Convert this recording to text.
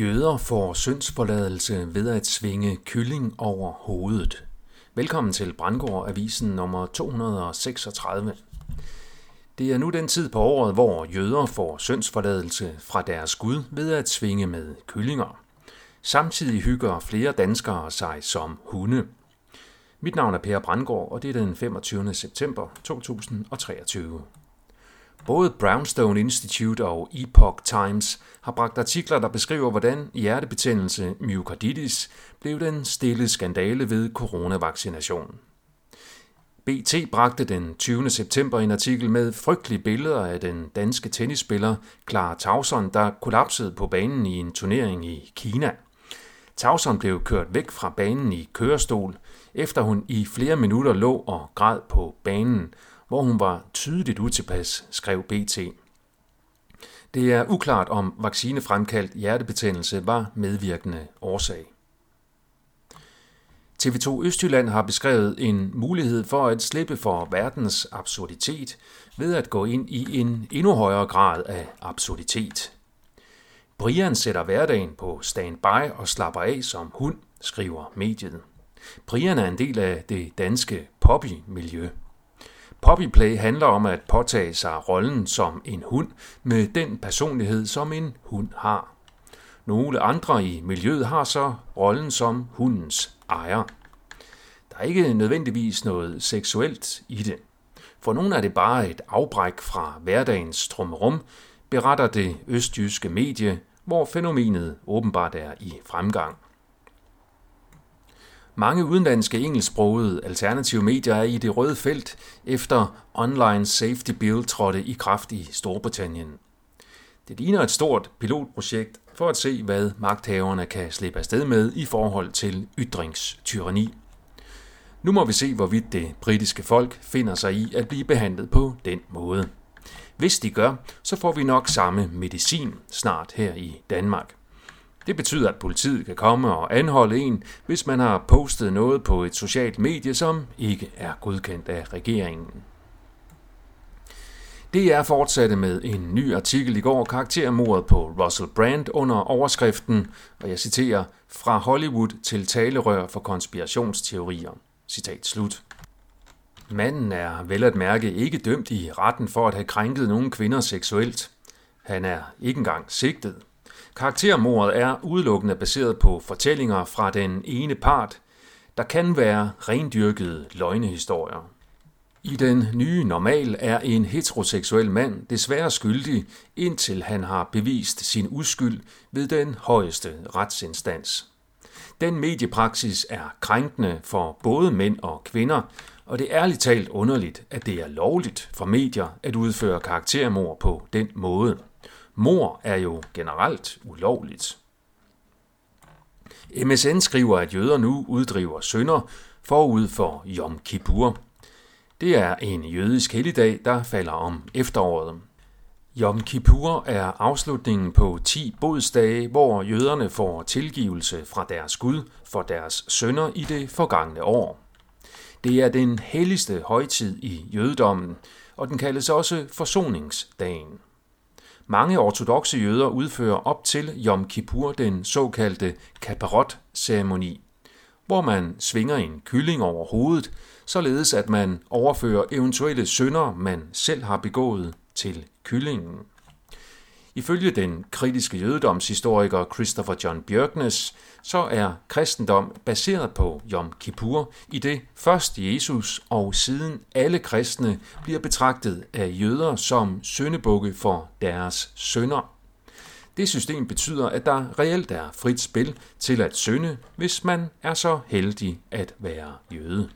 Jøder får syndsforladelse ved at svinge kylling over hovedet. Velkommen til Brandgård Avisen nummer 236. Det er nu den tid på året, hvor jøder får syndsforladelse fra deres Gud ved at svinge med kyllinger. Samtidig hygger flere danskere sig som hunde. Mit navn er Per Brandgård, og det er den 25. september 2023. Både Brownstone Institute og Epoch Times har bragt artikler, der beskriver, hvordan hjertebetændelse myokarditis blev den stille skandale ved coronavaccination. BT bragte den 20. september en artikel med frygtelige billeder af den danske tennisspiller Clara Tauson, der kollapsede på banen i en turnering i Kina. Tauson blev kørt væk fra banen i kørestol, efter hun i flere minutter lå og græd på banen, hvor hun var tydeligt utilpas, skrev BT. Det er uklart, om vaccinefremkaldt hjertebetændelse var medvirkende årsag. TV2 Østjylland har beskrevet en mulighed for at slippe for verdens absurditet ved at gå ind i en endnu højere grad af absurditet. Brian sætter hverdagen på standby og slapper af som hund, skriver mediet. Brian er en del af det danske poppy-miljø. Poppyplay handler om at påtage sig rollen som en hund med den personlighed, som en hund har. Nogle andre i miljøet har så rollen som hundens ejer. Der er ikke nødvendigvis noget seksuelt i det. For nogle er det bare et afbræk fra hverdagens trummerum, beretter det østjyske medie, hvor fænomenet åbenbart er i fremgang. Mange udenlandske engelsksprogede alternative medier er i det røde felt, efter Online Safety Bill trådte i kraft i Storbritannien. Det ligner et stort pilotprojekt for at se, hvad magthaverne kan slippe afsted med i forhold til ytringstyranni. Nu må vi se, hvorvidt det britiske folk finder sig i at blive behandlet på den måde. Hvis de gør, så får vi nok samme medicin snart her i Danmark. Det betyder, at politiet kan komme og anholde en, hvis man har postet noget på et socialt medie, som ikke er godkendt af regeringen. DR fortsatte med en ny artikel i går, karaktermordet på Russell Brand under overskriften, og jeg citerer, fra Hollywood til talerør for konspirationsteorier. Citat slut. Manden er vel at mærke ikke dømt i retten for at have krænket nogen kvinder seksuelt. Han er ikke engang sigtet. Karaktermordet er udelukkende baseret på fortællinger fra den ene part, der kan være rendyrkede løgnehistorier. I den nye normal er en heteroseksuel mand desværre skyldig, indtil han har bevist sin uskyld ved den højeste retsinstans. Den mediepraksis er krænkende for både mænd og kvinder, og det er ærligt talt underligt, at det er lovligt for medier at udføre karaktermord på den måde. Mord er jo generelt ulovligt. MSN skriver, at jøder nu uddriver synder forud for Yom Kippur. Det er en jødisk helligdag, der falder om efteråret. Yom Kippur er afslutningen på 10 bodsdage, hvor jøderne får tilgivelse fra deres Gud for deres synder i det forgangne år. Det er den helligste højtid i jødedommen, og den kaldes også forsoningsdagen. Mange ortodokse jøder udfører op til Yom Kippur den såkaldte kaparot-ceremoni, hvor man svinger en kylling over hovedet, således at man overfører eventuelle synder, man selv har begået, til kyllingen. Ifølge den kritiske jødedomshistoriker Christopher John Bjørknes, så er kristendom baseret på Yom Kippur, i det først Jesus og siden alle kristne bliver betragtet af jøder som syndebukke for deres synder. Det system betyder, at der reelt er frit spil til at synde, hvis man er så heldig at være jøde.